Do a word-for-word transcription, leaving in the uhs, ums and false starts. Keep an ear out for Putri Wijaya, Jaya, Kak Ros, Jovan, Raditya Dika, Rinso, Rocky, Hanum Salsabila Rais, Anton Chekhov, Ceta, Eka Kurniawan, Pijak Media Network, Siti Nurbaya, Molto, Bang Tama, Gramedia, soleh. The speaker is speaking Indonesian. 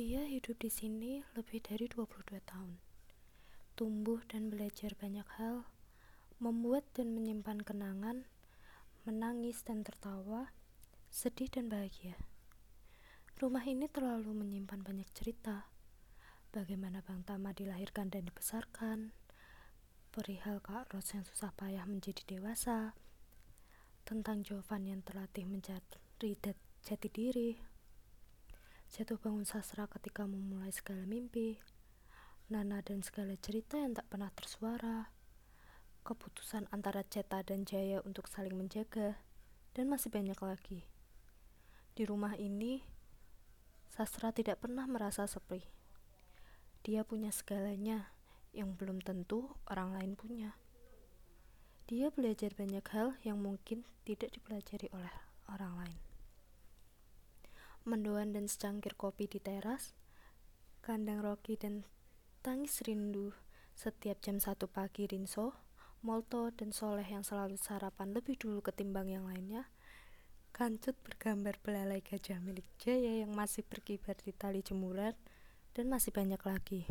Dia hidup di sini lebih dari dua puluh dua tahun. Tumbuh dan belajar banyak hal, membuat dan menyimpan kenangan, menangis dan tertawa, sedih dan bahagia. Rumah ini terlalu menyimpan banyak cerita. Bagaimana Bang Tama dilahirkan dan dibesarkan, perihal Kak Ros yang susah payah menjadi dewasa, tentang Jovan yang terlatih mencari jati diri, jatuh bangun sastra ketika memulai segala mimpi, Nana dan segala cerita yang tak pernah tersuara, keputusan antara Ceta dan Jaya untuk saling menjaga, dan masih banyak lagi. Di rumah ini, sastra tidak pernah merasa sepi. Dia punya segalanya yang belum tentu orang lain punya. Dia belajar banyak hal yang mungkin tidak dipelajari oleh orang lain. Mendoan dan secangkir kopi di teras, kandang Rocky dan tangis rindu setiap jam satu pagi Rinso, Molto dan Soleh yang selalu sarapan lebih dulu ketimbang yang lainnya, kancut bergambar belalai gajah milik Jaya yang masih berkibar di tali jemuran, dan masih banyak lagi.